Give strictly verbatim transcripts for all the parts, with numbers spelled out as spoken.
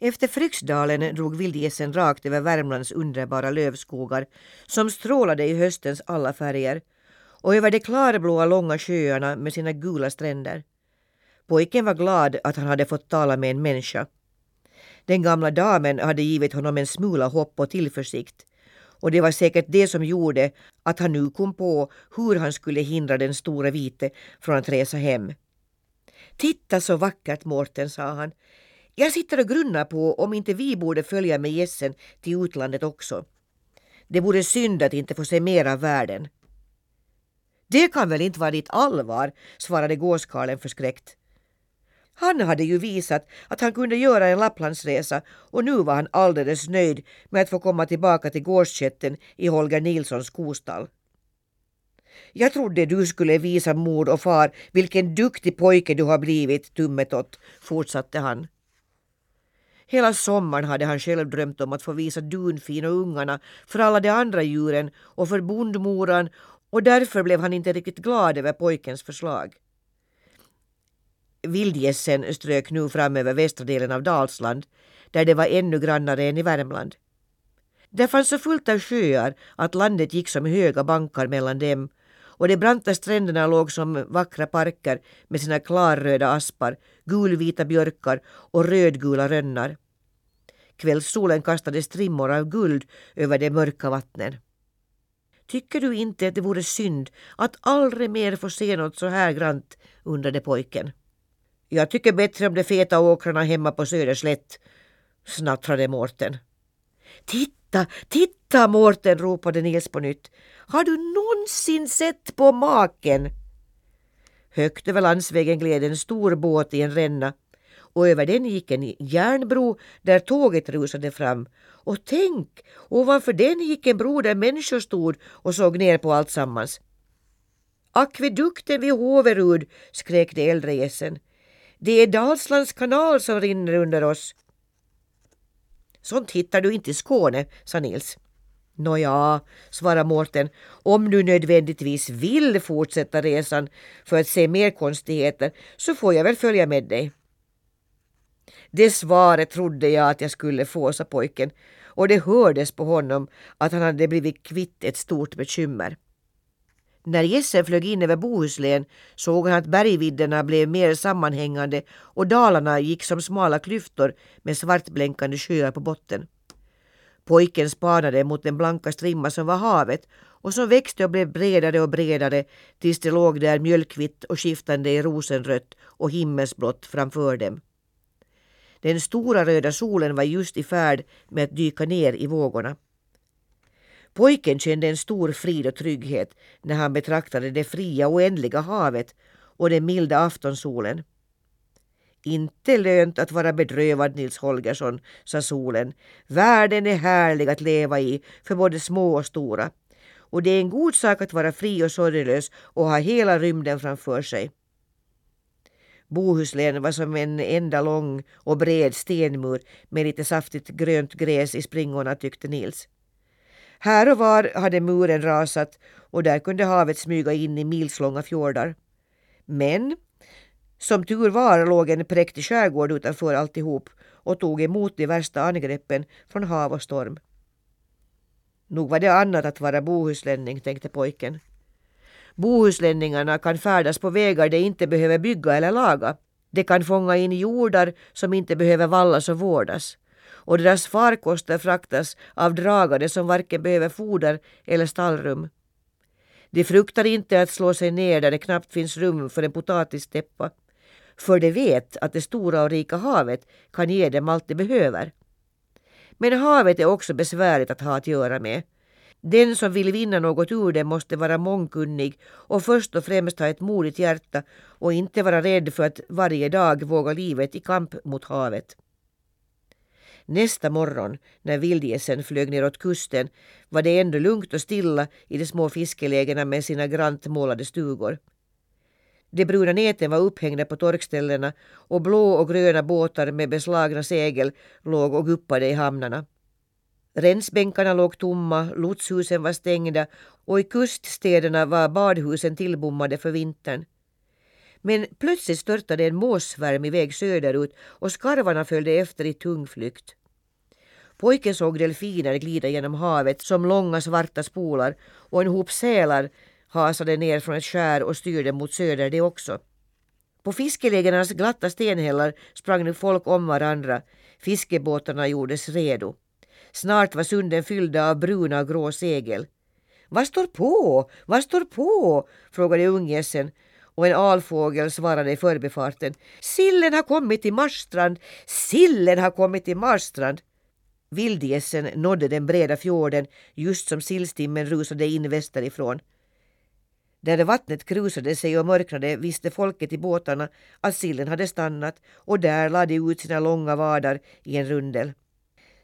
Efter Fryksdalen drog vildgässen rakt över Värmlands underbara lövskogar som strålade i höstens alla färger och över de klarblåa långa sjöarna med sina gula stränder. Pojken var glad att han hade fått tala med en människa. Den gamla damen hade givit honom en smula hopp och tillförsikt, och det var säkert det som gjorde att han nu kom på hur han skulle hindra den stora vite från att resa hem. Titta så vackert, Mårten, sa han. Jag sitter och grunnar på om inte vi borde följa med gässen till utlandet också. Det vore synd att inte få se mer av världen. Det kan väl inte vara ditt allvar, svarade gåskarlen förskräckt. Han hade ju visat att han kunde göra en Lapplandsresa och nu var han alldeles nöjd med att få komma tillbaka till gåskötten i Holger Nilssons kostall. Jag trodde du skulle visa mor och far vilken duktig pojke du har blivit, tummetott, fortsatte han. Hela sommaren hade han själv drömt om att få visa Dunfin och ungarna för alla de andra djuren och för bondmoran, och därför blev han inte riktigt glad över pojkens förslag. Vildgässen strök nu fram över västra delen av Dalsland, där det var ännu grannare än i Värmland. Det fanns så fullt av sjöar att landet gick som höga bankar mellan dem, och de branta stränderna låg som vackra parker med sina klarröda aspar, gulvita björkar och rödgula rönnar. Kvällssolen kastade strimmor av guld över det mörka vattnen. Tycker du inte att det vore synd att aldrig mer få se något så här grant, undrade pojken. Jag tycker bättre om de feta åkrarna hemma på Söderslätt, snattrade Mårten. Titta, titta Mårten, ropade Nils på nytt. Har du någonsin sett på maken? Högt över landsvägen gled en stor båt i en ränna och över den gick en järnbro där tåget rusade fram. Och tänk, ovanför den gick en bro där människor stod och såg ner på allt sammans. Akvedukten vid Hoverud, skrek de äldre gässen. Det är Dalslands kanal som rinner under oss. Sånt hittar du inte i Skåne, sa Nils. Nåja, svarade Mårten, om du nödvändigtvis vill fortsätta resan för att se mer konstigheter så får jag väl följa med dig. Det svaret trodde jag att jag skulle få, sa pojken, och det hördes på honom att han hade blivit kvitt ett stort bekymmer. När gässen flög in över Bohuslän såg han att bergvidderna blev mer sammanhängande och dalarna gick som smala klyftor med svartblänkande sjöar på botten. Pojken spanade mot den blanka strimma som var havet och som växte och blev bredare och bredare tills det låg där mjölkvitt och skiftande i rosenrött och himmelsblått framför dem. Den stora röda solen var just i färd med att dyka ner i vågorna. Pojken kände en stor frid och trygghet när han betraktade det fria oändliga havet och den milda aftonsolen. Inte lönt att vara bedrövad, Nils Holgersson, sa solen. Världen är härlig att leva i för både små och stora. Och det är en god sak att vara fri och sorglös och ha hela rymden framför sig. Bohuslän var som en enda lång och bred stenmur med lite saftigt grönt gräs i springorna, tyckte Nils. Här och var hade muren rasat och där kunde havet smyga in i milslånga fjordar. Men som tur var låg en präktig skärgård utanför alltihop och tog emot de värsta angreppen från hav och storm. Nog var det annat att vara bohuslänning, tänkte pojken. Bohuslänningarna kan färdas på vägar de inte behöver bygga eller laga. De kan fånga in jordar som inte behöver vallas och vårdas. Och deras farkoster fraktas av dragare som varken behöver foder eller stallrum. De fruktar inte att slå sig ner där det knappt finns rum för en potatisteppa, för de vet att det stora och rika havet kan ge dem allt de behöver. Men havet är också besvärligt att ha att göra med. Den som vill vinna något ur det måste vara mångkunnig och först och främst ha ett modigt hjärta och inte vara rädd för att varje dag våga livet i kamp mot havet. Nästa morgon, när vildgässen flög neråt kusten, var det ändå lugnt och stilla i de små fiskelägena med sina grant målade stugor. De bruna näten var upphängda på torkställena och blå och gröna båtar med beslagna segel låg och guppade i hamnarna. Rensbänkarna låg tomma, lotshusen var stängda och i kuststäderna var badhusen tillbommade för vintern. Men plötsligt störtade en måsvärm iväg söderut och skarvarna följde efter i tung flykt. Pojken såg delfiner glida genom havet som långa svarta spolar och en hop sälar hasade ner från ett skär och styrde mot söder det också. På fiskelägernas glatta stenhällar sprang nu folk om varandra. Fiskebåtarna gjordes redo. Snart var sunden fyllda av bruna och grå segel. Vad står på? Vad står på? Frågade unggässen och en alfågel svarade i förbifarten. Sillen har kommit till Marstrand! Sillen har kommit till Marstrand! Vildgässen nådde den breda fjorden just som sillstimmen rusade in västerifrån. Där vattnet krusade sig och mörknade visste folket i båtarna att sillen hade stannat och där lade ut sina långa vadar i en rundel.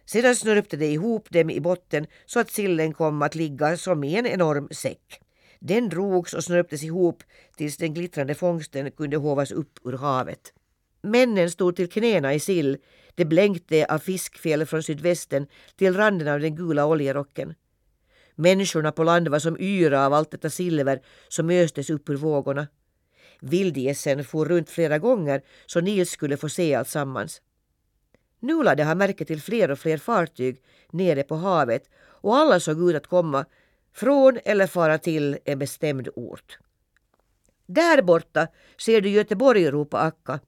Sedan snörpte det ihop dem i botten så att sillen kom att ligga som i en enorm säck. Den drogs och snörptes ihop tills den glittrande fångsten kunde hovas upp ur havet. Männen stod till knäna i sill. Det blänkte av fiskfjäll från sydvästen till randen av den gula oljerocken. Människorna på land var som yra av allt detta silver som östes upp ur vågorna. Vildgässen for runt flera gånger så Nils skulle få se allt sammans. Nu lade han märke till fler och fler fartyg nere på havet och alla såg ut att komma från eller fara till en bestämd ort. Där borta ser du Göteborg, ropade Akka.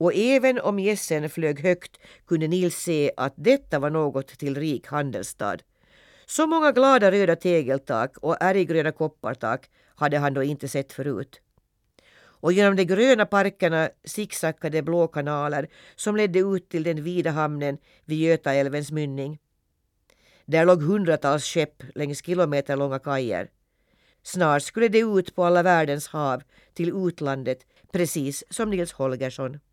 Och även om gässen flög högt kunde Nils se att detta var något till rik handelsstad. Så många glada röda tegeltak och ärggröna koppartak hade han då inte sett förut. Och genom de gröna parkerna zigzackade blå kanaler som ledde ut till den vida hamnen vid Göta älvens mynning. Där låg hundratals skepp längs kilometerlånga kajer. Snart skulle det ut på alla världens hav till utlandet, precis som Nils Holgersson.